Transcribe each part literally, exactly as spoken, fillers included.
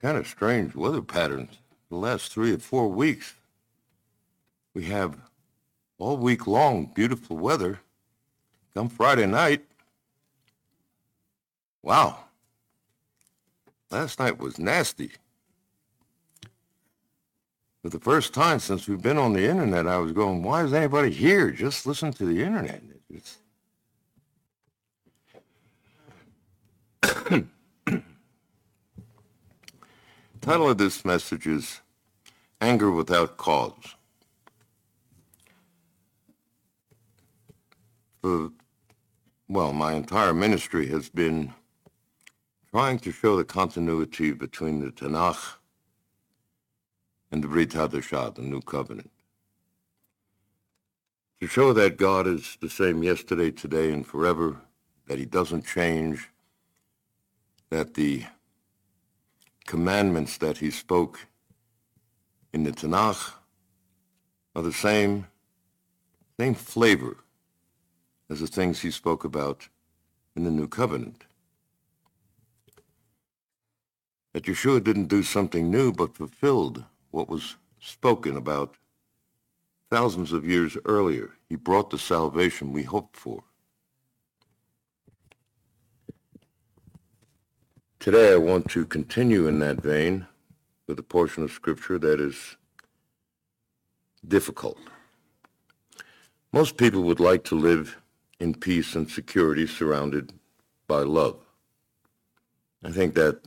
kind of strange weather patterns the last three or four weeks. We have all week long beautiful weather. Come Friday night, wow, last night was nasty. For the first time since we've been on the internet, I was going, why is anybody here? Just listen to the internet. It's... Title of this message is Anger Without Cause. For, well, my entire ministry has been trying to show the continuity between the Tanakh and the Brit Hadashah, the New Covenant, to show that God is the same yesterday, today, and forever, that he doesn't change, that the commandments that he spoke in the Tanakh are the same, same flavor as the things he spoke about in the New Covenant. That Yeshua didn't do something new, but fulfilled what was spoken about thousands of years earlier. He brought the salvation we hoped for. Today I want to continue in that vein with a portion of Scripture that is difficult. Most people would like to live in peace and security surrounded by love. I think that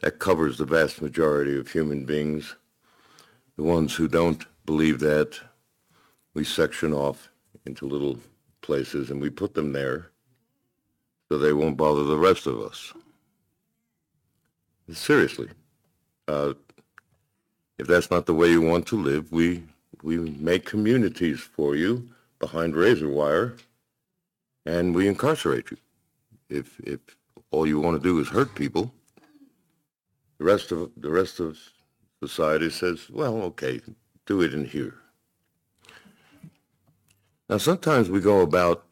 that covers the vast majority of human beings. The ones who don't believe that, we section off into little places and we put them there so they won't bother the rest of us. Seriously, uh, if that's not the way you want to live, we we make communities for you behind razor wire, and we incarcerate you. If if all you want to do is hurt people, the rest of the rest of society says, well, okay, do it in here. Now, sometimes we go about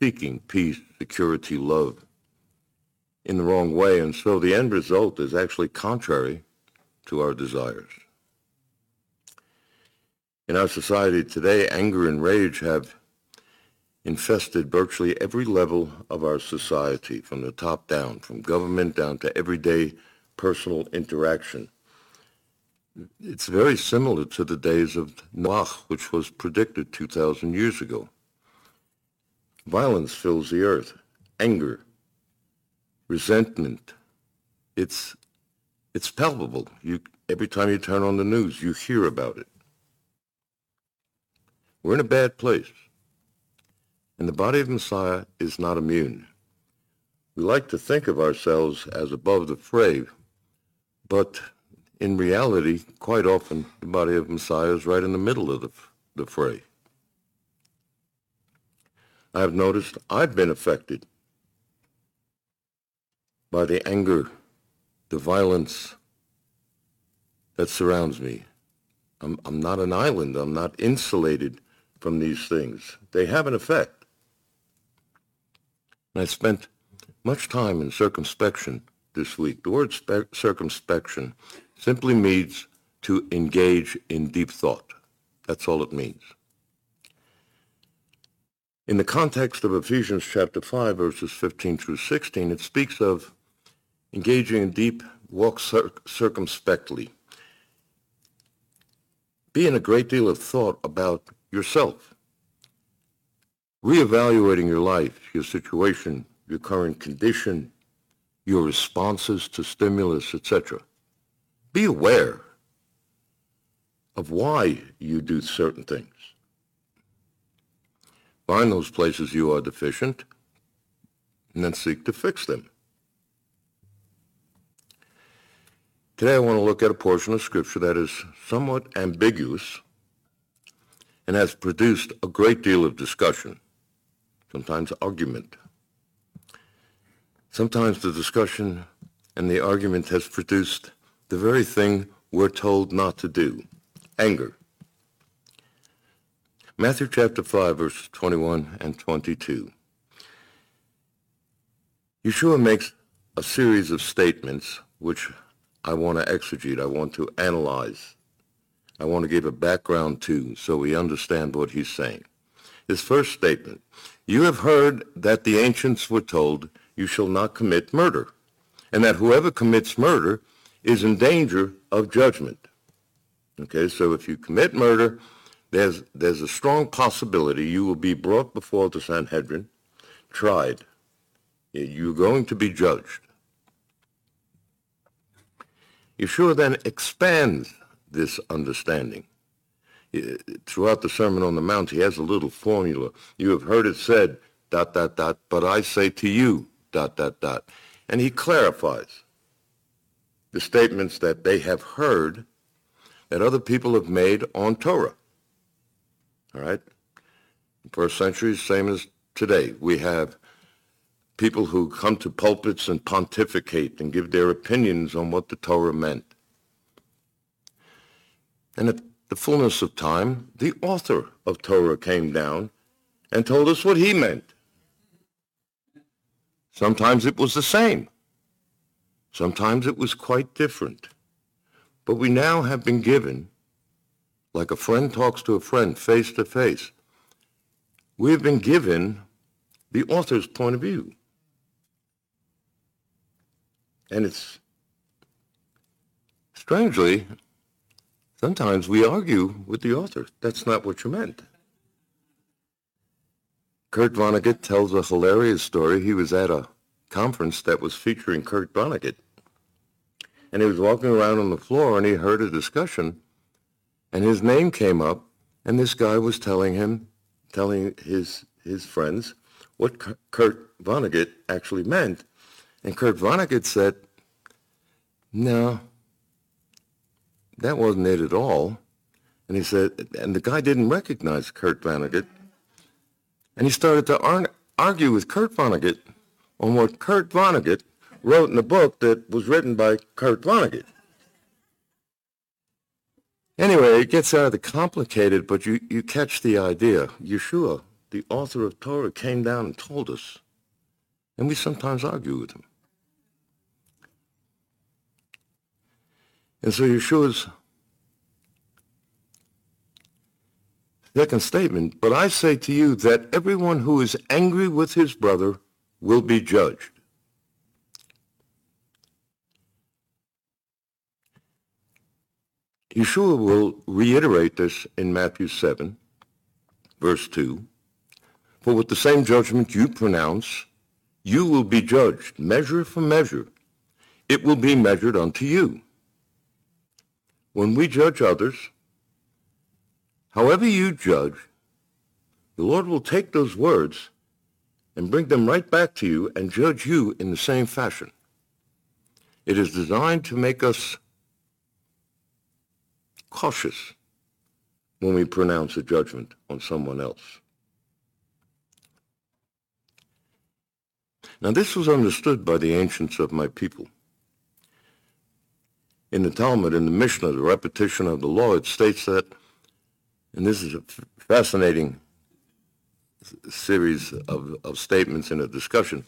seeking peace, security, love in the wrong way, and so the end result is actually contrary to our desires. In our society today, anger and rage have infested virtually every level of our society, from the top down, from government down to everyday personal interaction. It's very similar to the days of Noach, which was predicted two thousand years ago. Violence fills the earth, anger, resentment. It's it's palpable. You, every time you turn on the news, you hear about it. We're in a bad place, and the body of Messiah is not immune. We like to think of ourselves as above the fray, but in reality, quite often, the body of Messiah is right in the middle of the, the fray. I've noticed I've been affected by the anger, the violence that surrounds me. I'm, I'm not an island. I'm not insulated from these things. They have an effect. And I spent much time in circumspection this week. The word spe- circumspection simply means to engage in deep thought. That's all it means. In the context of Ephesians chapter five, verses fifteen through sixteen, it speaks of engaging in deep walk cir- circumspectly. Be in a great deal of thought about yourself, reevaluating your life, your situation, your current condition, your responses to stimulus, et cetera. Be aware of why you do certain things. Find those places you are deficient and then seek to fix them. Today I want to look at a portion of Scripture that is somewhat ambiguous and has produced a great deal of discussion, sometimes argument. Sometimes the discussion and the argument has produced the very thing we're told not to do, anger. Matthew chapter five, verses twenty-one and twenty-two. Yeshua makes a series of statements which I want to exegete, I want to analyze, I want to give a background to, so we understand what he's saying. His first statement, you have heard that the ancients were told, you shall not commit murder, and that whoever commits murder is in danger of judgment. Okay, so if you commit murder, there's, there's a strong possibility you will be brought before the Sanhedrin, tried. You're going to be judged. Yeshua then expands this understanding. Throughout the Sermon on the Mount, he has a little formula. You have heard it said, dot, dot, dot, but I say to you, dot, dot, dot. And he clarifies the statements that they have heard that other people have made on Torah. All right? First century, same as today. We have people who come to pulpits and pontificate and give their opinions on what the Torah meant. And at the fullness of time, the author of Torah came down and told us what he meant. Sometimes it was the same. Sometimes it was quite different. But we now have been given, like a friend talks to a friend face to face, we have been given the author's point of view. And it's, strangely, sometimes we argue with the author. That's not what you meant. Kurt Vonnegut tells a hilarious story. He was at a conference that was featuring Kurt Vonnegut. And he was walking around on the floor, and he heard a discussion, and his name came up, and this guy was telling him, telling his, his friends, what Kurt Vonnegut actually meant. And Kurt Vonnegut said, no, that wasn't it at all. And he said, and the guy didn't recognize Kurt Vonnegut. And he started to ar- argue with Kurt Vonnegut on what Kurt Vonnegut wrote in a book that was written by Kurt Vonnegut. Anyway, it gets out of the complicated, but you, you catch the idea. Yeshua, the author of Torah, came down and told us, and we sometimes argue with him. And so Yeshua's second statement, but I say to you that everyone who is angry with his brother will be judged. Yeshua will reiterate this in Matthew seven, verse two. For with the same judgment you pronounce, you will be judged, measure for measure. It will be measured unto you. When we judge others, however you judge, the Lord will take those words and bring them right back to you and judge you in the same fashion. It is designed to make us cautious when we pronounce a judgment on someone else. Now, this was understood by the ancients of my people. In the Talmud, in the Mishnah, the repetition of the law, it states that, and this is a fascinating series of, of statements in a discussion,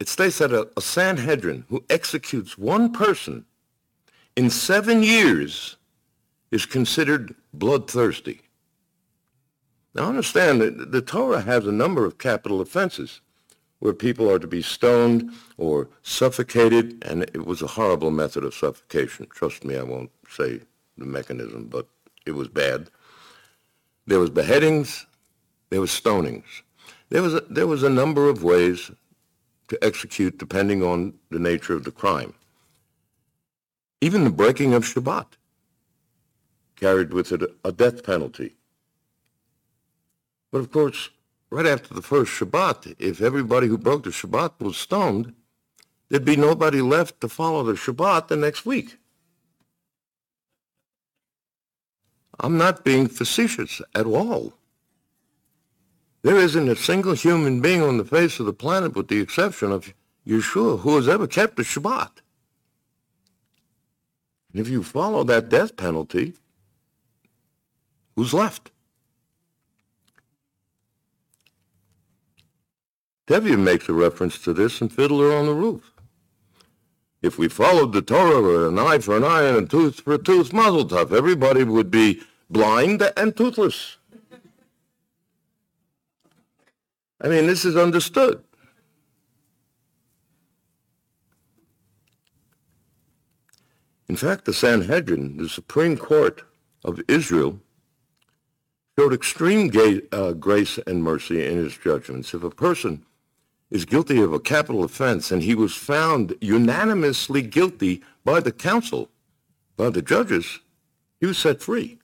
it states that a, a Sanhedrin who executes one person in seven years is considered bloodthirsty. Now, understand that the Torah has a number of capital offenses, where people are to be stoned or suffocated, and it was a horrible method of suffocation. Trust me, I won't say the mechanism, but it was bad. There was beheadings, there was stonings. There was a, there was a number of ways to execute depending on the nature of the crime. Even the breaking of Shabbat carried with it a death penalty. But of course, right after the first Shabbat, if everybody who broke the Shabbat was stoned, there'd be nobody left to follow the Shabbat the next week. I'm not being facetious at all. There isn't a single human being on the face of the planet, with the exception of Yeshua, who has ever kept the Shabbat. And if you follow that death penalty, who's left? Debbie makes a reference to this in Fiddler on the Roof. If we followed the Torah, with an eye for an eye and a tooth for a tooth, mazel tov, everybody would be blind and toothless. I mean, this is understood. In fact, the Sanhedrin, the Supreme Court of Israel, showed extreme ga- uh, grace and mercy in his judgments. If a person is guilty of a capital offense and he was found unanimously guilty by the council, by the judges, he was set free.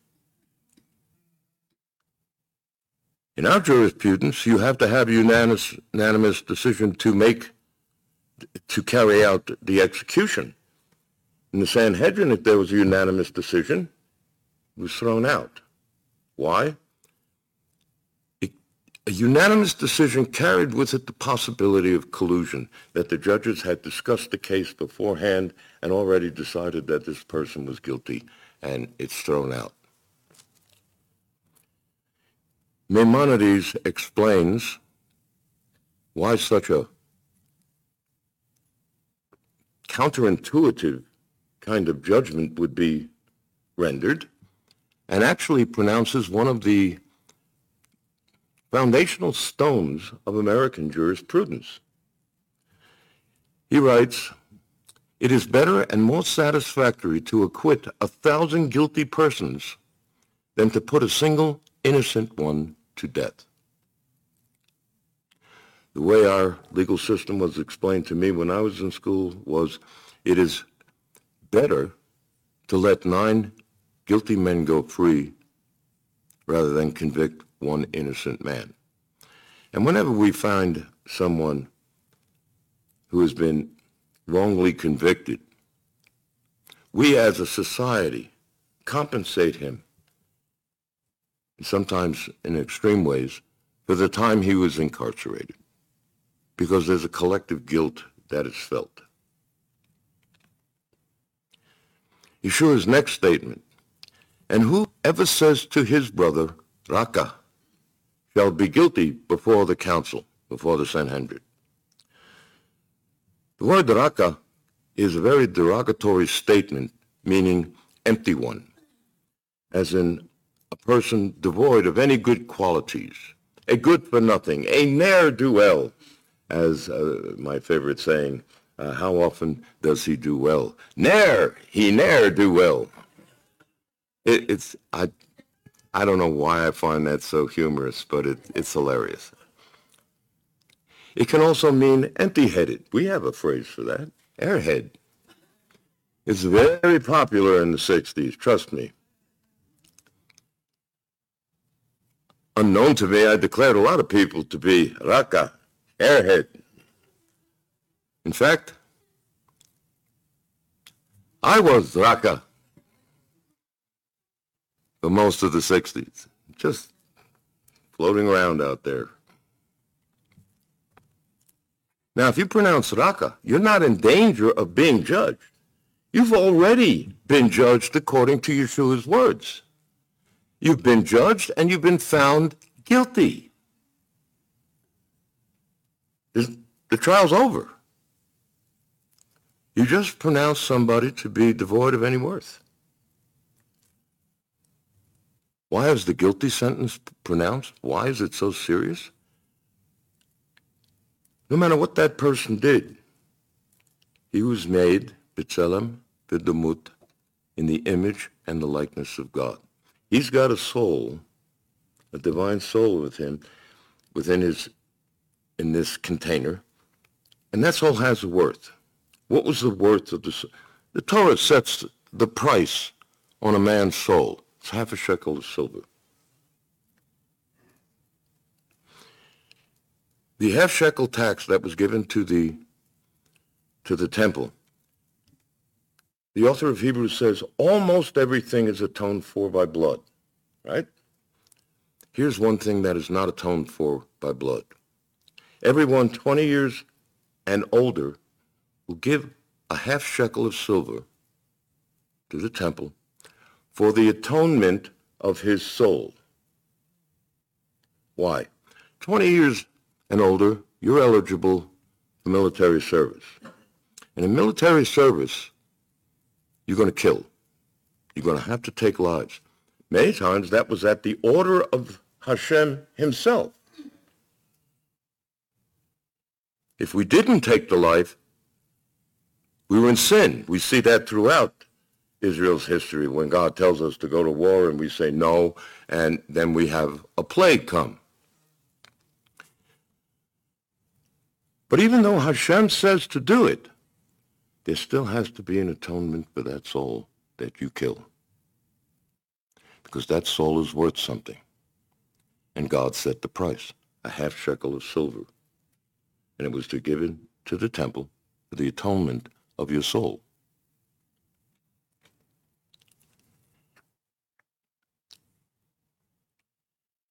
In our jurisprudence, you have to have a unanimous, unanimous decision to make, to carry out the execution. In the Sanhedrin, if there was a unanimous decision, it was thrown out. Why? It, a unanimous decision carried with it the possibility of collusion, that the judges had discussed the case beforehand and already decided that this person was guilty, and it's thrown out. Maimonides explains why such a counterintuitive kind of judgment would be rendered, and actually pronounces one of the foundational stones of American jurisprudence. He writes, "It is better and more satisfactory to acquit a thousand guilty persons than to put a single innocent one to death." The way our legal system was explained to me when I was in school was, it is better to let nine guilty men go free rather than convict one innocent man. And whenever we find someone who has been wrongly convicted, we as a society compensate him, sometimes in extreme ways, for the time he was incarcerated, because there's a collective guilt that is felt. Yeshua's next statement, "And whoever says to his brother, Raca, shall be guilty before the council," before the Sanhedrin. The word Raca is a very derogatory statement, meaning empty one, as in a person devoid of any good qualities, a good for nothing, a ne'er-do-well, as uh, my favorite saying, Uh, how often does he do well? Ne'er, he ne'er do well. It, it's, I I don't know why I find that so humorous, but it, it's hilarious. It can also mean empty-headed. We have a phrase for that, airhead. It's very popular in the sixties, trust me. Unknown to me, I declared a lot of people to be Raca, airhead. In fact, I was Raca for most of the sixties, just floating around out there. Now, if you pronounce Raca, you're not in danger of being judged. You've already been judged according to Yeshua's words. You've been judged and you've been found guilty. The trial's over. You just pronounce somebody to be devoid of any worth. Why is the guilty sentence pronounced? Why is it so serious? No matter what that person did, he was made b'tzelem b'dmut, in the image and the likeness of God. He's got a soul, a divine soul with him, within his, in this container, and that soul has a worth. What was the worth of this? The Torah sets the price on a man's soul. It's half a shekel of silver. The half shekel tax that was given to the to the temple, the author of Hebrews says almost everything is atoned for by blood, right? Here's one thing that is not atoned for by blood. Everyone twenty years and older will give a half shekel of silver to the temple for the atonement of his soul. Why? twenty years and older, you're eligible for military service. In a military service, you're going to kill. You're going to have to take lives. Many times that was at the order of Hashem himself. If we didn't take the life, we were in sin. We see that throughout Israel's history when God tells us to go to war and we say no, and then we have a plague come. But even though Hashem says to do it, there still has to be an atonement for that soul that you kill, because that soul is worth something. And God set the price, a half shekel of silver, and it was to give it to the temple for the atonement of your soul.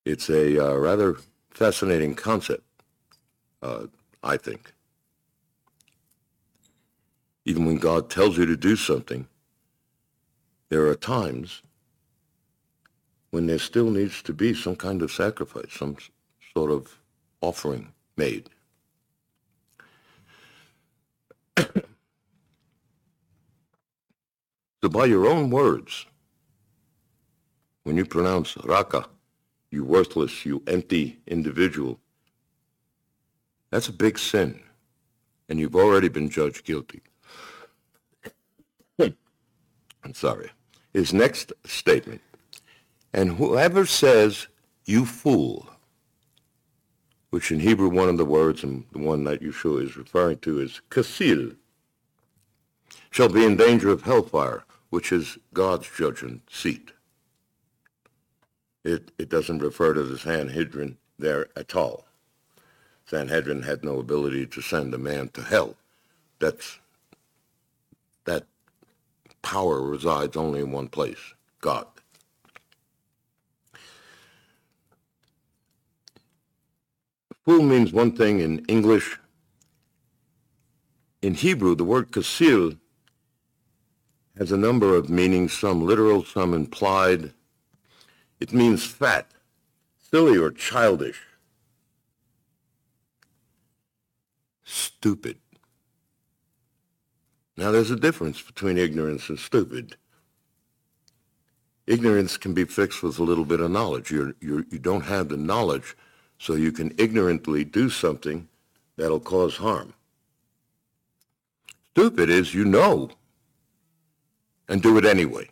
It's a uh, rather fascinating concept, uh, I think. Even when God tells you to do something, there are times when there still needs to be some kind of sacrifice, some sort of offering made. So by your own words, when you pronounce Raca, you worthless, you empty individual, that's a big sin, and you've already been judged guilty. I'm sorry. His next statement, and whoever says, you fool, which in Hebrew one of the words, and the one that Yeshua is referring to is kasil, shall be in danger of hellfire, which is God's judgment seat. It, it doesn't refer to the Sanhedrin there at all. Sanhedrin had no ability to send a man to hell. That's, that power resides only in one place, God. Fool means one thing in English. In Hebrew, the word kasil has a number of meanings, some literal, some implied. It means fat, silly or childish, stupid. Now there's a difference between ignorance and stupid. Ignorance can be fixed with a little bit of knowledge. You're, you're, you don't have the knowledge, so you can ignorantly do something that'll cause harm. Stupid is you know and do it anyway.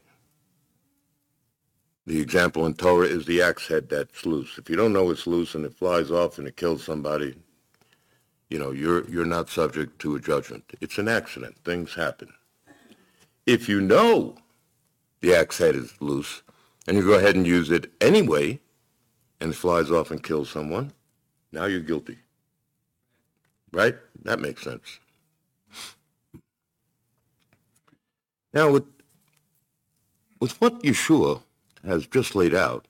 The example in Torah is the axe head that's loose. If you don't know it's loose and it flies off and it kills somebody, you know, you're you're not subject to a judgment. It's an accident. Things happen. If you know the axe head is loose and you go ahead and use it anyway and it flies off and kills someone, now you're guilty. Right? That makes sense. Now, with, with what Yeshua has just laid out,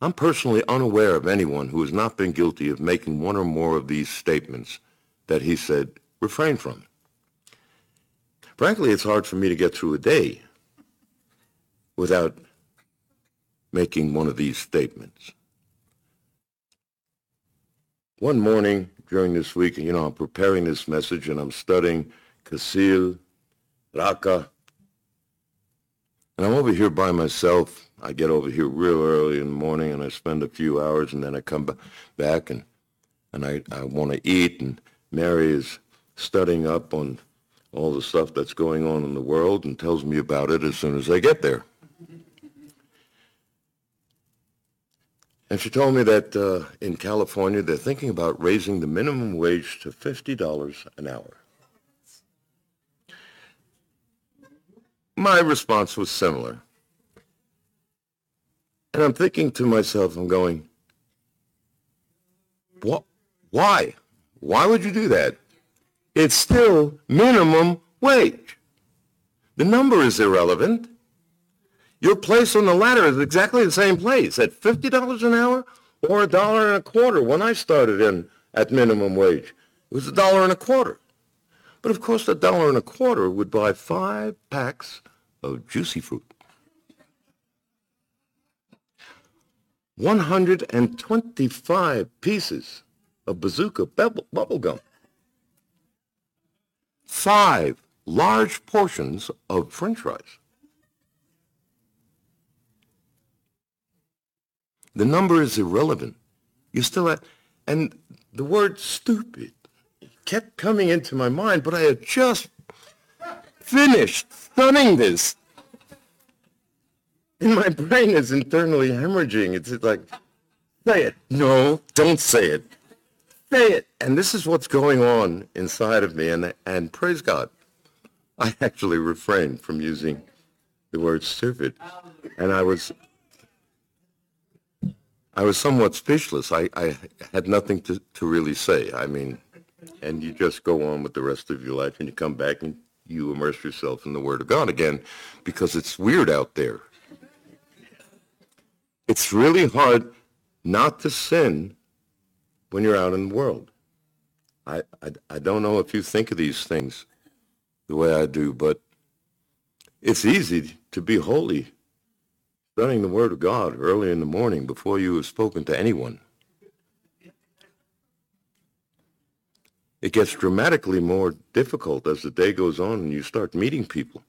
I'm personally unaware of anyone who has not been guilty of making one or more of these statements that he said, refrain from. Frankly, it's hard for me to get through a day without making one of these statements. One morning during this week, you know, I'm preparing this message and I'm studying kasil, Raca, and I'm over here by myself. I get over here real early in the morning and I spend a few hours and then I come b- back and, and I, I want to eat, and Mary is studying up on all the stuff that's going on in the world and tells me about it as soon as I get there. And she told me that uh, in California they're thinking about raising the minimum wage to fifty dollars an hour. My response was similar. And I'm thinking to myself, I'm going, what? Why? Why would you do that? It's still minimum wage. The number is irrelevant. Your place on the ladder is exactly the same place, at fifty dollars an hour or a dollar and a quarter when I started in at minimum wage. It was a dollar and a quarter. But of course, a dollar and a quarter would buy five packs of juicy fruit. one hundred twenty-five pieces of bazooka bubble gum. five large portions of French fries. The number is irrelevant. You still have, and the word stupid kept coming into my mind, but I had just finished stunning this. And my brain is internally hemorrhaging. It's like, say it. No, don't say it. Say it. And this is what's going on inside of me. And, and praise God, I actually refrained from using the word stupid. And I was I was somewhat speechless. I, I had nothing to, to really say. I mean, and you just go on with the rest of your life, and you come back and you immerse yourself in the Word of God again, because it's weird out there. It's really hard not to sin when you're out in the world. I, I, I don't know if you think of these things the way I do, but it's easy to be holy, studying the Word of God early in the morning before you have spoken to anyone. It gets dramatically more difficult as the day goes on and you start meeting people.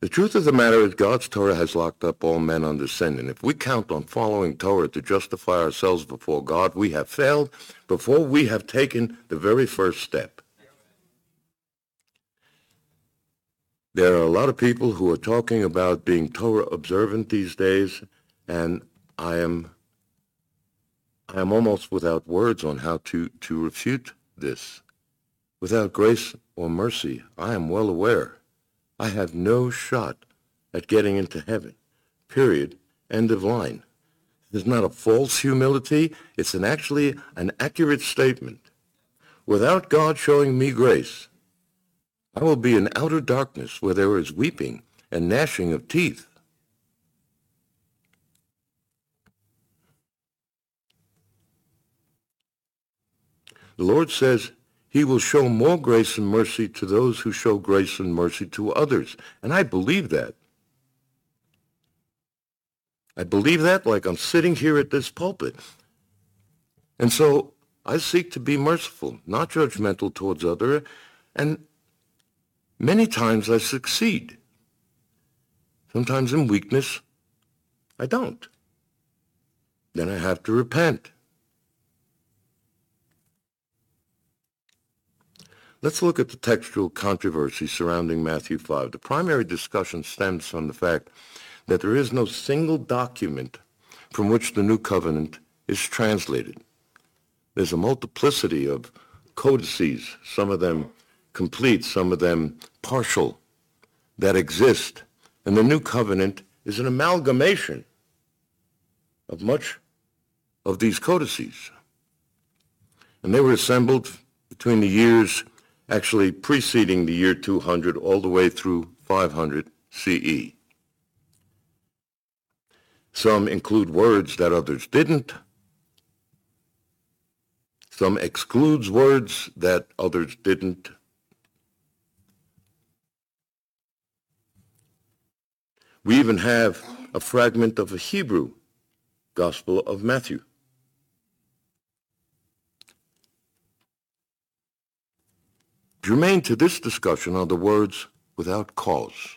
The truth of the matter is God's Torah has locked up all men under sin, and if we count on following Torah to justify ourselves before God, we have failed before we have taken the very first step. There are a lot of people who are talking about being Torah observant these days, and I am, I am almost without words on how to, to refute this. Without grace or mercy, I am well aware I have no shot at getting into heaven, period, end of line. It's not a false humility. It's an actually an accurate statement. Without God showing me grace, I will be in outer darkness where there is weeping and gnashing of teeth. The Lord says, He will show more grace and mercy to those who show grace and mercy to others. And I believe that. I believe that like I'm sitting here at this pulpit. And so I seek to be merciful, not judgmental towards others. And many times I succeed. Sometimes in weakness, I don't. Then I have to repent. Let's look at the textual controversy surrounding Matthew five. The primary discussion stems from the fact that there is no single document from which the New Covenant is translated. There's a multiplicity of codices, some of them complete, some of them partial, that exist. And the New Covenant is an amalgamation of much of these codices. And they were assembled between the years actually preceding the year two hundred all the way through five hundred C E. Some include words that others didn't. Some excludes words that others didn't. We even have a fragment of a Hebrew Gospel of Matthew. Germane to this discussion are the words without cause.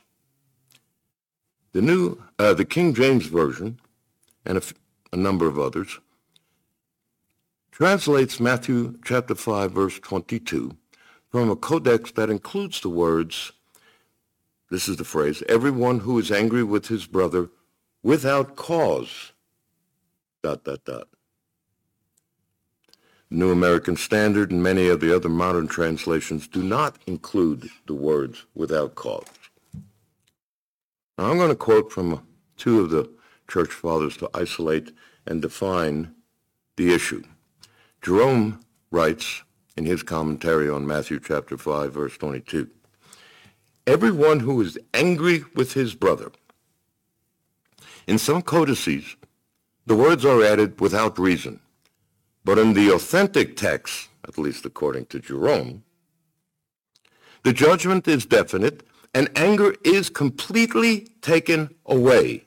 The new, uh, the King James Version, and a, f- a number of others, translates Matthew chapter five, verse twenty-two, from a codex that includes the words, this is the phrase, everyone who is angry with his brother without cause, dot, dot, dot. The New American Standard and many of the other modern translations do not include the words without cause. Now I'm going to quote from two of the Church Fathers to isolate and define the issue. Jerome writes in his commentary on Matthew chapter five, verse twenty-two, everyone who is angry with his brother. In some codices, the words are added without reason. But in the authentic text, at least according to Jerome, the judgment is definite and anger is completely taken away,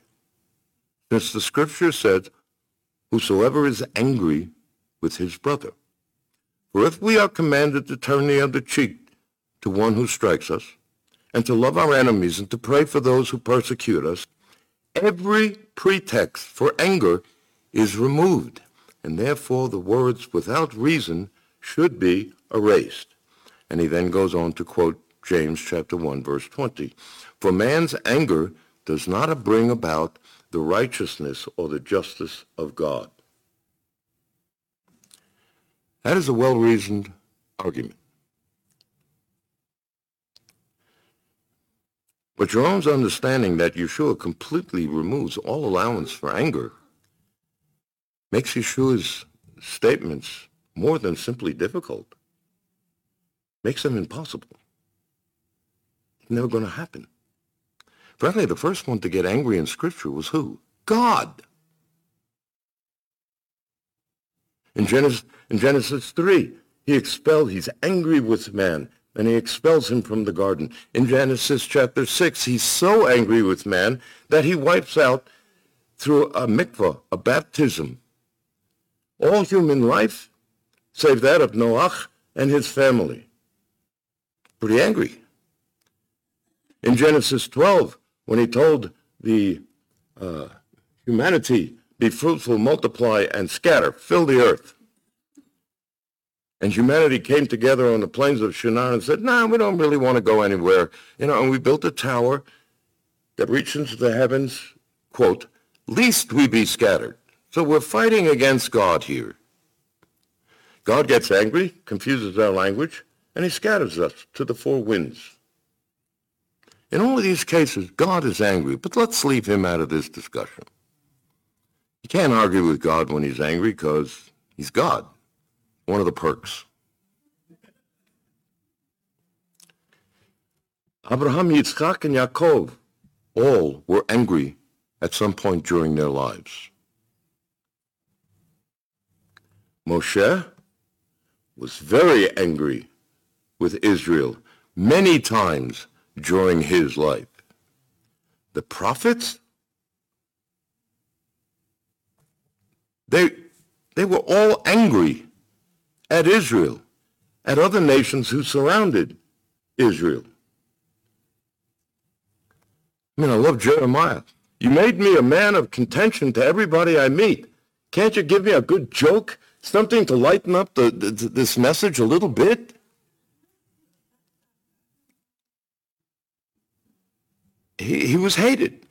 since the scripture says, whosoever is angry with his brother. For if we are commanded to turn the other cheek to one who strikes us, and to love our enemies, and to pray for those who persecute us, every pretext for anger is removed, and therefore the words without reason should be erased. And he then goes on to quote James chapter one, verse twenty. For man's anger does not bring about the righteousness or the justice of God. That is a well-reasoned argument. But Jerome's understanding that Yeshua completely removes all allowance for anger makes Yeshua's statements more than simply difficult, makes them impossible. It's never going to happen. Frankly, the first one to get angry in Scripture was who? God. In Genesis, in Genesis three, he expelled, he's angry with man, and he expels him from the garden. In Genesis chapter six, he's so angry with man that he wipes out, through a mikvah, a baptism, all human life, save that of Noach and his family. Pretty angry. In Genesis twelve, when he told the uh, humanity, be fruitful, multiply, and scatter, fill the earth. And humanity came together on the plains of Shinar and said, no, nah, we don't really want to go anywhere. You know, and we built a tower that reached into the heavens, quote, lest we be scattered. So we're fighting against God here. God gets angry, confuses our language, and he scatters us to the four winds. In all of these cases, God is angry, but let's leave him out of this discussion. You can't argue with God when he's angry because he's God, one of the perks. Abraham, Yitzchak, and Yaakov all were angry at some point during their lives. Moshe was very angry with Israel many times during his life. The prophets, they, they were all angry at Israel, at other nations who surrounded Israel. I mean, I love Jeremiah. You made me a man of contention to everybody I meet. Can't you give me a good joke? Something to lighten up the, the, this message a little bit? He, he was hated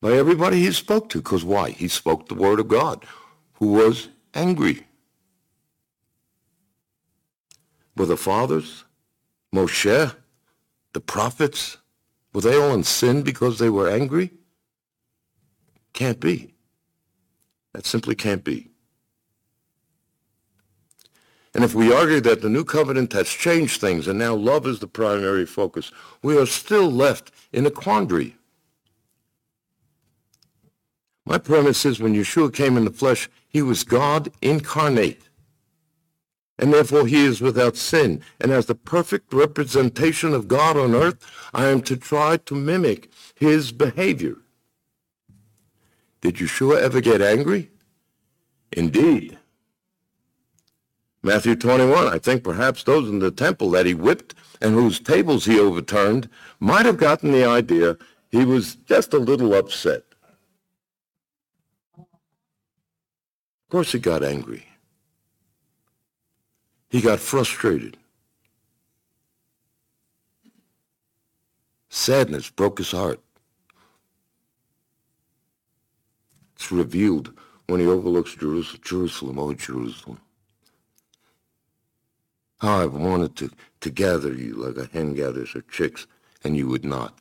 by everybody he spoke to, because why? He spoke the word of God, who was angry. Were the fathers, Moshe, the prophets, were they all in sin because they were angry? Can't be. That simply can't be. And if we argue that the new covenant has changed things and now love is the primary focus, we are still left in a quandary. My premise is when Yeshua came in the flesh, he was God incarnate. And therefore he is without sin, and as the perfect representation of God on earth, I am to try to mimic his behavior. Did Yeshua ever get angry? Indeed. Matthew twenty-one, I think perhaps those in the temple that he whipped and whose tables he overturned might have gotten the idea he was just a little upset. Of course he got angry. He got frustrated. Sadness broke his heart. It's revealed when he overlooks Jerusalem. Jerusalem, oh Jerusalem. How I've wanted to, to gather you like a hen gathers her chicks, and you would not.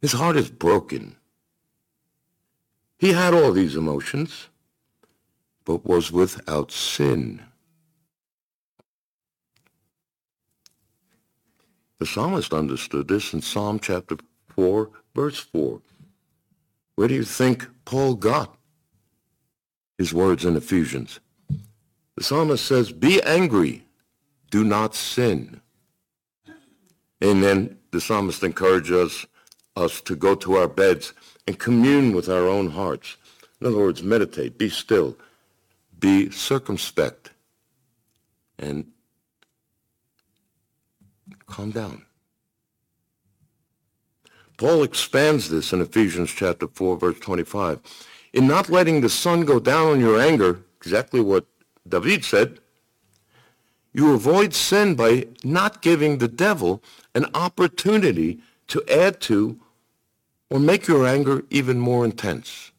His heart is broken. He had all these emotions, but was without sin. The psalmist understood this in Psalm chapter four, verse four. Where do you think Paul got his words in Ephesians? The psalmist says, be angry, do not sin. And then the psalmist encourages us to go to our beds and commune with our own hearts. In other words, meditate, be still, be circumspect, and calm down. Paul expands this in Ephesians chapter four, verse twenty-five. In not letting the sun go down on your anger, exactly what David said, you avoid sin by not giving the devil an opportunity to add to or make your anger even more intense.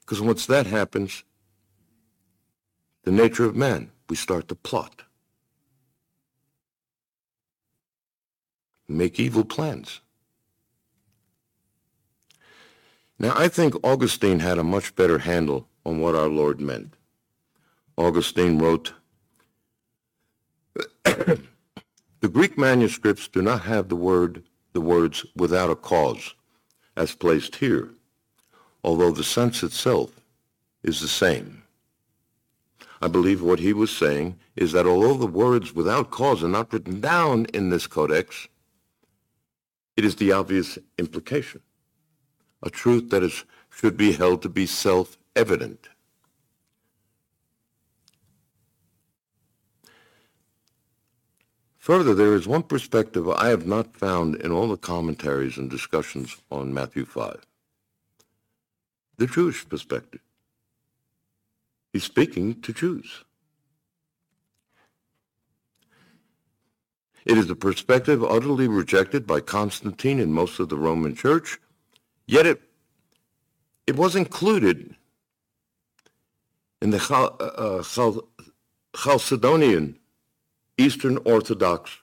Because once that happens, the nature of man, we start to plot. Make evil plans. Now, I think Augustine had a much better handle on what our Lord meant. Augustine wrote, the Greek manuscripts do not have the word, the words without a cause, as placed here, although the sense itself is the same. I believe what he was saying is that although the words without cause are not written down in this codex, it is the obvious implication, a truth that is, should be held to be self-evident. Further, there is one perspective I have not found in all the commentaries and discussions on Matthew five, the Jewish perspective. He's speaking to Jews. It is a perspective utterly rejected by Constantine and most of the Roman Church, yet it, it was included in the Chal, uh, Chal, Chalcedonian Eastern Orthodox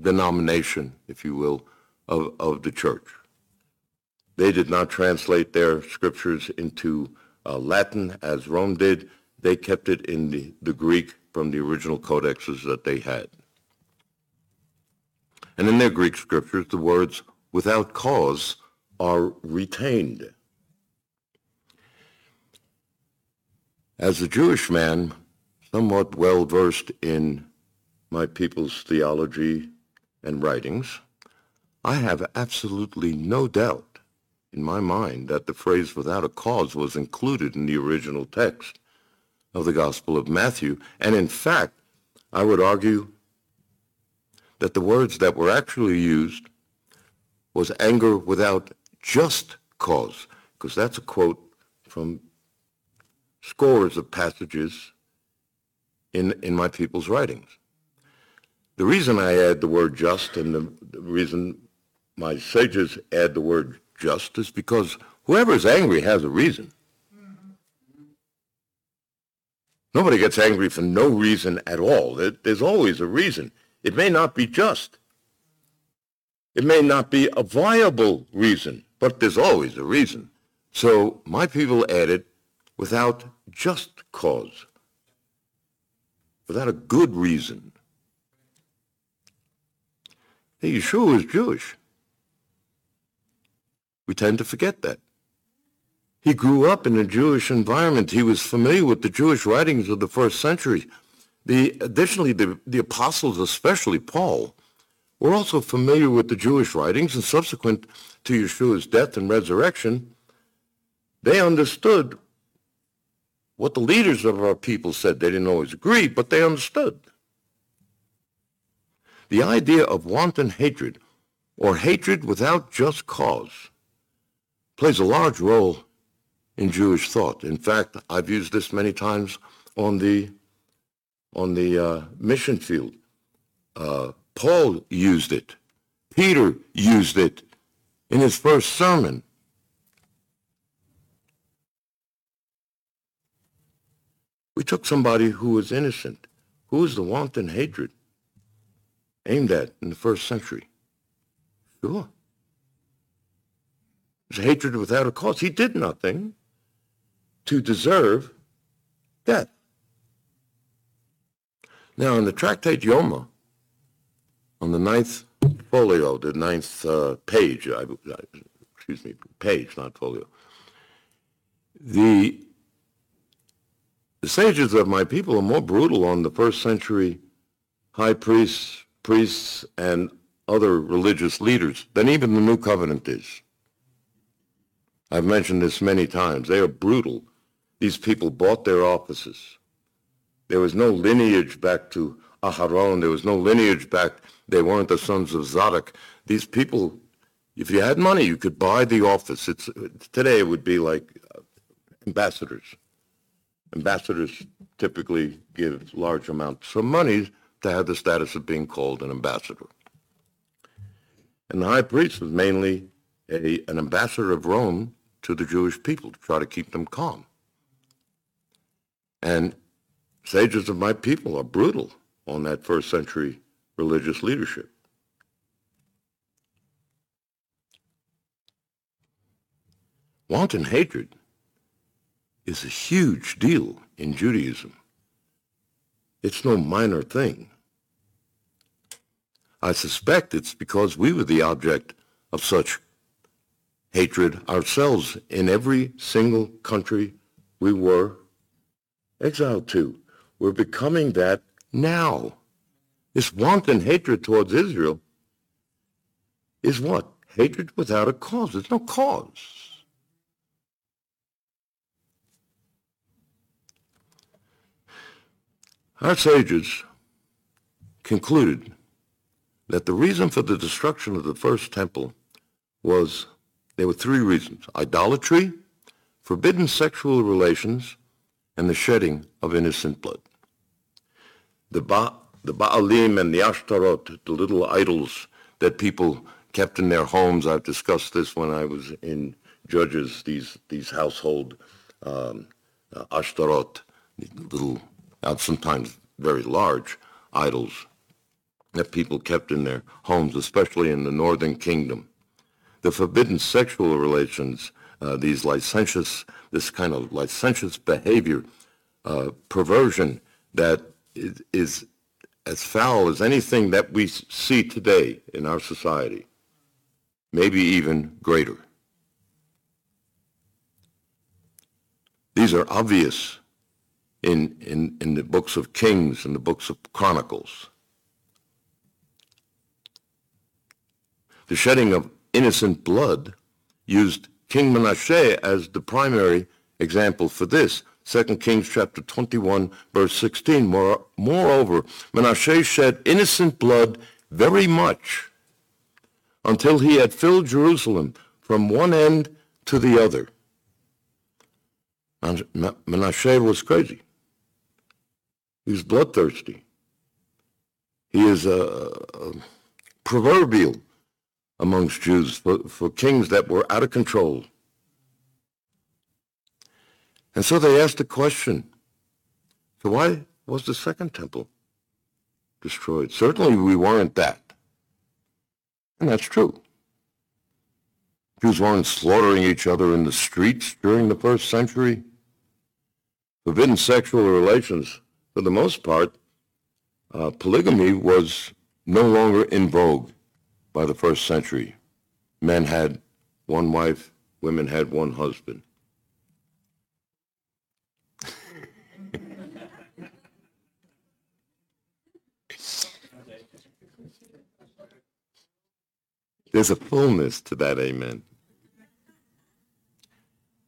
denomination, if you will, of, of the church. They did not translate their scriptures into uh, Latin as Rome did. They kept it in the, the Greek from the original codexes that they had. And in their Greek scriptures, the words without cause are retained. As a Jewish man, somewhat well-versed in my people's theology and writings, I have absolutely no doubt in my mind that the phrase without a cause was included in the original text of the Gospel of Matthew. And in fact, I would argue that the words that were actually used was anger without just cause, because that's a quote from scores of passages in, in my people's writings. The reason I add the word just and the, the reason my sages add the word just is because whoever is angry has a reason. Nobody gets angry for no reason at all. There, there's always a reason. It may not be just. It may not be a viable reason, but there's always a reason. So my people added without just cause, without a good reason. Yeshua is Jewish. We tend to forget that. He grew up in a Jewish environment. He was familiar with the Jewish writings of the first century. The, additionally, the, the apostles, especially Paul, were also familiar with the Jewish writings, and subsequent to Yeshua's death and resurrection, they understood what the leaders of our people said. They didn't always agree, but they understood. The idea of wanton hatred, or hatred without just cause, plays a large role in Jewish thought. In fact, I've used this many times on the on the uh, mission field. Uh, Paul used it. Peter used it in his first sermon. We took somebody who was innocent. Who was the wanton hatred aimed at in the first century? Sure. It was hatred without a cause. He did nothing to deserve death. Now, in the Tractate Yoma, on the ninth folio, the ninth uh, page, I, excuse me, page, not folio, the, the sages of my people are more brutal on the first century high priests, priests, and other religious leaders than even the New Covenant is. I've mentioned this many times. They are brutal. These people bought their offices. There was no lineage back to Aharon. There was no lineage back. They weren't the sons of Zadok. These people, if you had money, you could buy the office. It's today it would be like ambassadors. Ambassadors typically give large amounts of money to have the status of being called an ambassador. And the high priest was mainly a, an ambassador of Rome to the Jewish people to try to keep them calm. And sages of my people are brutal on that first century religious leadership. Wanton hatred is a huge deal in Judaism. It's no minor thing. I suspect it's because we were the object of such hatred ourselves in every single country we were exiled to. We're becoming that now. This wanton hatred towards Israel is what? Hatred without a cause. There's no cause. Our sages concluded that the reason for the destruction of the first temple was, there were three reasons: idolatry, forbidden sexual relations, and the shedding of innocent blood. The, ba- the Ba'alim and the ashtarot, the little idols that people kept in their homes, I've discussed this when I was in Judges, these, these household um, uh, ashtarot, little sometimes very large idols that people kept in their homes, especially in the northern kingdom. The forbidden sexual relations, uh, these licentious, this kind of licentious behavior, uh, perversion that is, is as foul as anything that we see today in our society, maybe even greater. These are obvious In, in, in the books of Kings and the books of Chronicles. The shedding of innocent blood used King Menashe as the primary example for this. Second Kings chapter twenty-one, verse sixteen. More, moreover, Menashe shed innocent blood very much until he had filled Jerusalem from one end to the other. Menashe was crazy. He's bloodthirsty. He is a, a proverbial amongst Jews for, for kings that were out of control. And so they asked the question, so why was the second temple destroyed? Certainly we weren't that. And that's true. Jews weren't slaughtering each other in the streets during the first century. Forbidden sexual relations, for the most part, uh, polygamy was no longer in vogue by the first century. Men had one wife, women had one husband. There's a fullness to that amen.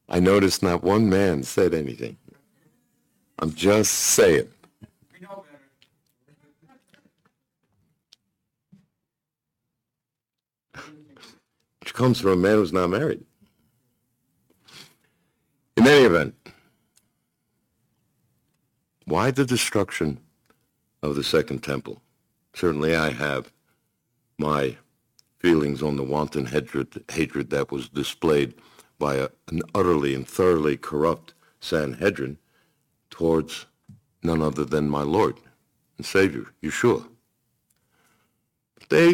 I noticed not one man said anything. I'm just saying. Which comes from a man who's not married. In any event, why the destruction of the Second Temple? Certainly I have my feelings on the wanton hatred, hatred that was displayed by a, an utterly and thoroughly corrupt Sanhedrin towards none other than my Lord and Savior, Yeshua. But they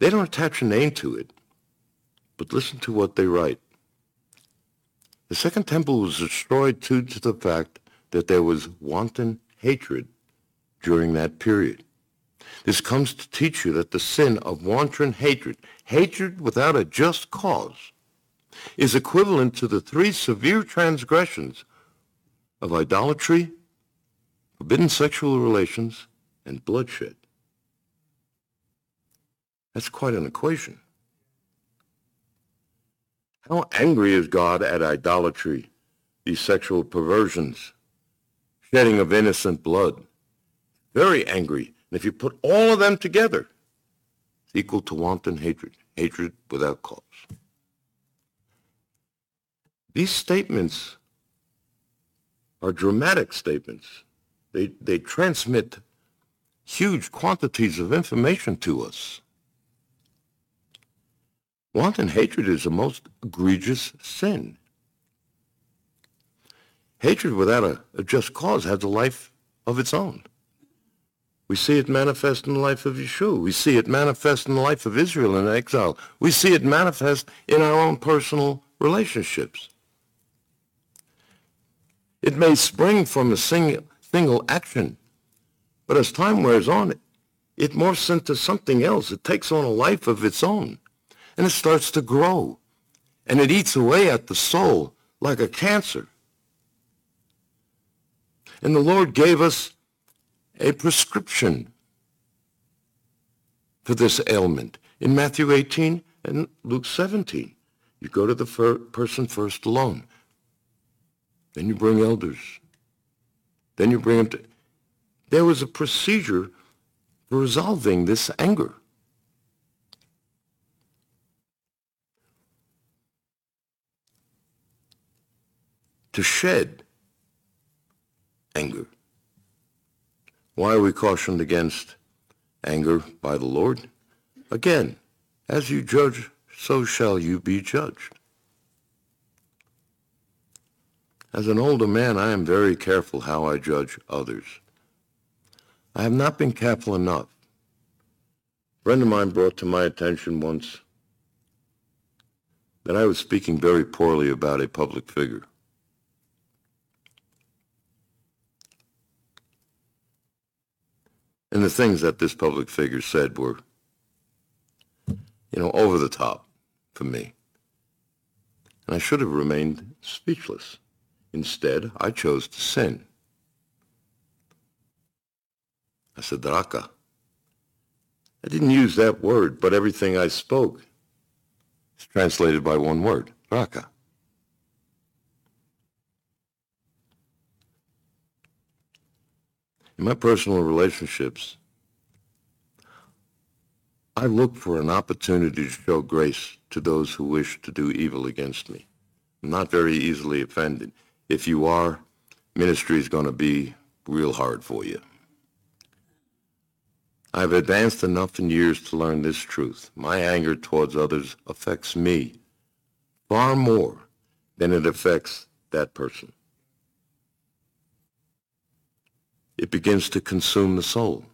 They don't attach a name to it, but listen to what they write. The Second Temple was destroyed due to the fact that there was wanton hatred during that period. This comes to teach you that the sin of wanton hatred, hatred without a just cause, is equivalent to the three severe transgressions of idolatry, forbidden sexual relations, and bloodshed. That's quite an equation. How angry is God at idolatry, these sexual perversions, shedding of innocent blood. Very angry. And if you put all of them together, it's equal to wanton hatred, hatred without cause. These statements are dramatic statements. They, they transmit huge quantities of information to us. Wanton hatred is the most egregious sin. Hatred without a, a just cause has a life of its own. We see it manifest in the life of Yeshua. We see it manifest in the life of Israel in exile. We see it manifest in our own personal relationships. It may spring from a single, single action, but as time wears on, it morphs into something else. It takes on a life of its own, and it starts to grow, and it eats away at the soul like a cancer. And the Lord gave us a prescription for this ailment in Matthew eighteen and Luke seventeen. You go to the fir- person first alone. Then you bring elders. Then you bring them to... There was a procedure for resolving this anger. To shed anger. Why are we cautioned against anger by the Lord? Again, as you judge, so shall you be judged. As an older man, I am very careful how I judge others. I have not been careful enough. A friend of mine brought to my attention once that I was speaking very poorly about a public figure. And the things that this public figure said were, you know, over the top for me. And I should have remained speechless. Instead, I chose to sin. I said, Raca. I didn't use that word, but everything I spoke is translated by one word, Raca. In my personal relationships, I look for an opportunity to show grace to those who wish to do evil against me. I'm not very easily offended. If you are, ministry is going to be real hard for you. I've advanced enough in years to learn this truth. My anger towards others affects me far more than it affects that person. It begins to consume the soul,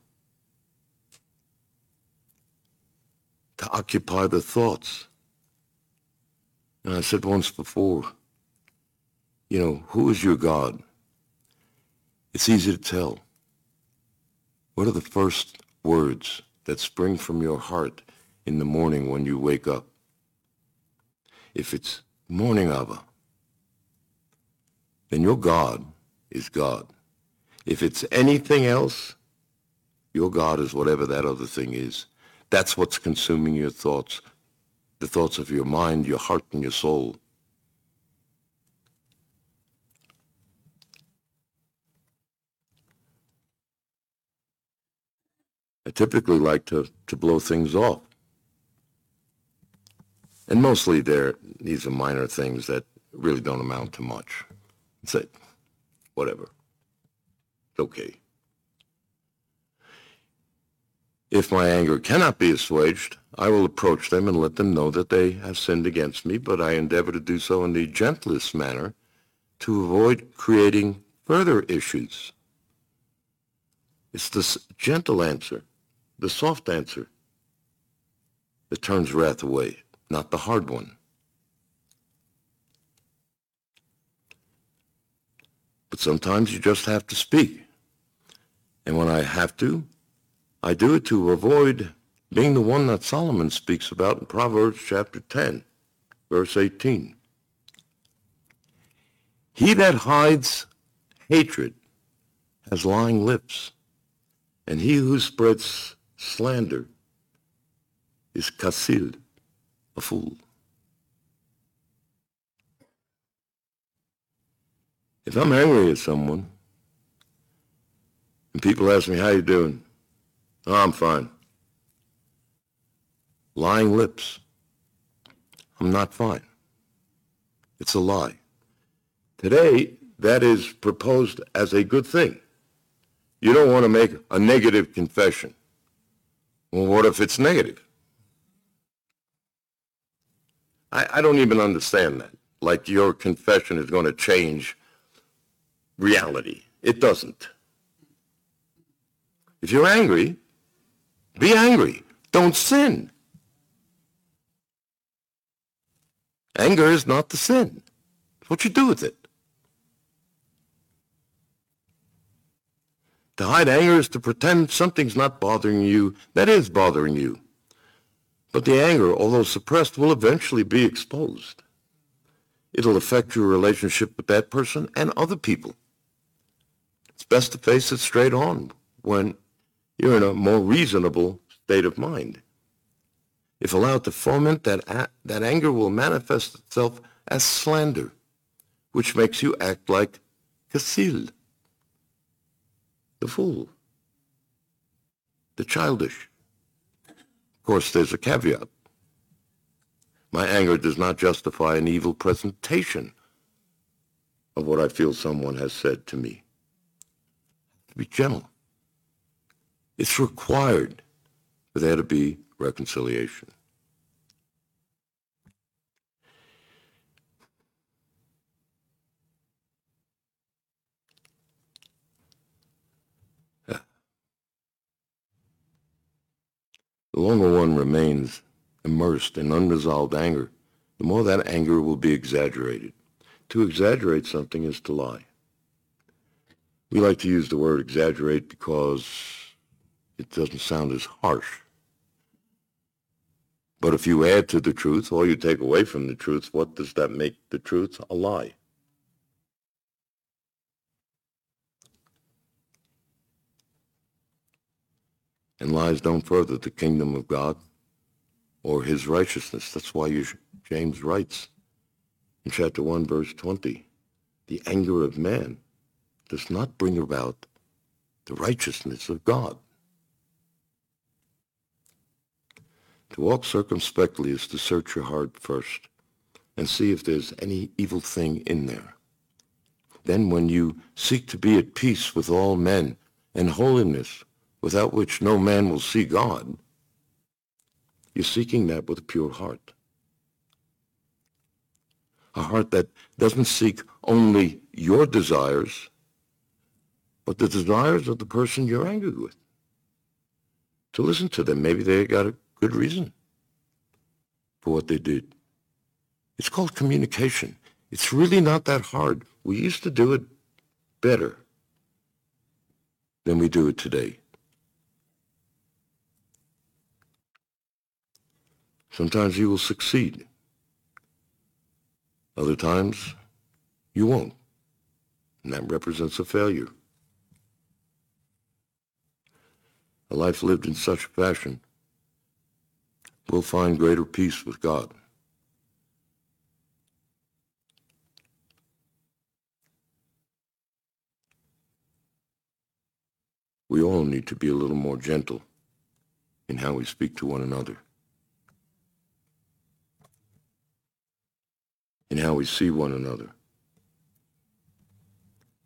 to occupy the thoughts. And I said once before, you know, who is your God? It's easy to tell. What are the first words that spring from your heart in the morning when you wake up? If it's morning Abba, then your God is God. If it's anything else, your God is whatever that other thing is. That's what's consuming your thoughts, the thoughts of your mind, your heart, and your soul. I typically like to, to blow things off. And mostly there, these are minor things that really don't amount to much. It's like, whatever. Okay. If my anger cannot be assuaged, I will approach them and let them know that they have sinned against me, but I endeavor to do so in the gentlest manner to avoid creating further issues. It's this gentle answer, the soft answer, that turns wrath away, not the hard one. But sometimes you just have to speak. And when I have to, I do it to avoid being the one that Solomon speaks about in Proverbs chapter ten, verse eighteen. He that hides hatred has lying lips, and he who spreads slander is kasil, a fool. If I'm angry at someone, And people ask me, how you doing? Oh, I'm fine. Lying lips. I'm not fine. It's a lie. Today, that is proposed as a good thing. You don't want to make a negative confession. Well, what if it's negative? I, I don't even understand that. Like your confession is going to change reality. It doesn't. If you're angry, be angry. Don't sin. Anger is not the sin. It's what you do with it. To hide anger is to pretend something's not bothering you that is bothering you. But the anger, although suppressed, will eventually be exposed. It'll affect your relationship with that person and other people. It's best to face it straight on when you're in a more reasonable state of mind. If allowed to foment, that, a- that anger will manifest itself as slander, which makes you act like kasil. The fool, the childish. Of course, there's a caveat. My anger does not justify an evil presentation of what I feel someone has said to me. To be gentle. It's required for there to be reconciliation. The longer one remains immersed in unresolved anger, the more that anger will be exaggerated. To exaggerate something is to lie. We like to use the word exaggerate because it doesn't sound as harsh. But if you add to the truth or you take away from the truth, what does that make the truth? A lie. And lies don't further the kingdom of God or his righteousness. That's why you, James writes in chapter one, verse twenty, the anger of man does not bring about the righteousness of God. To walk circumspectly is to search your heart first and see if there's any evil thing in there. Then when you seek to be at peace with all men and holiness, without which no man will see God, you're seeking that with a pure heart. A heart that doesn't seek only your desires, but the desires of the person you're angry with. To listen to them, maybe they got a good reason for what they did. It's called communication. It's really not that hard. We used to do it better than we do it today. Sometimes you will succeed. Other times, you won't. And that represents a failure. A life lived in such fashion will find greater peace with God. We all need to be a little more gentle in how we speak to one another, in how we see one another,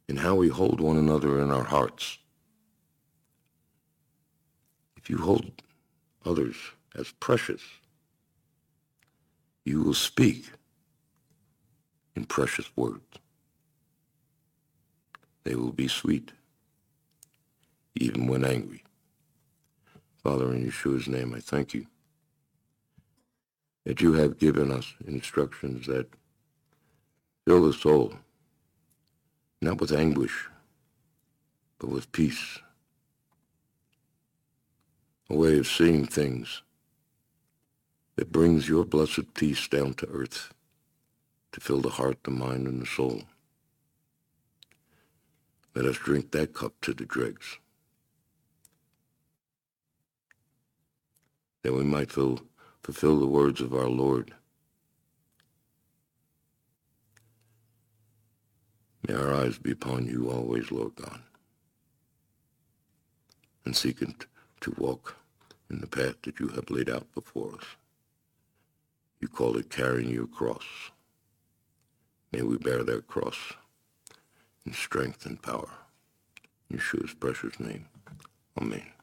in how we hold one another in our hearts. If you hold others as precious, you will speak in precious words. They will be sweet, even when angry. Father, in Yeshua's name, I thank you that you have given us instructions that fill the soul, not with anguish, but with peace. A way of seeing things that brings your blessed peace down to earth to fill the heart, the mind, and the soul. Let us drink that cup to the dregs, that we might fill, fulfill the words of our Lord. May our eyes be upon you always, Lord God. and seeking to walk in the path that you have laid out before us. You call it carrying your cross. May we bear that cross in strength and power. In Yeshua's precious name. Amen.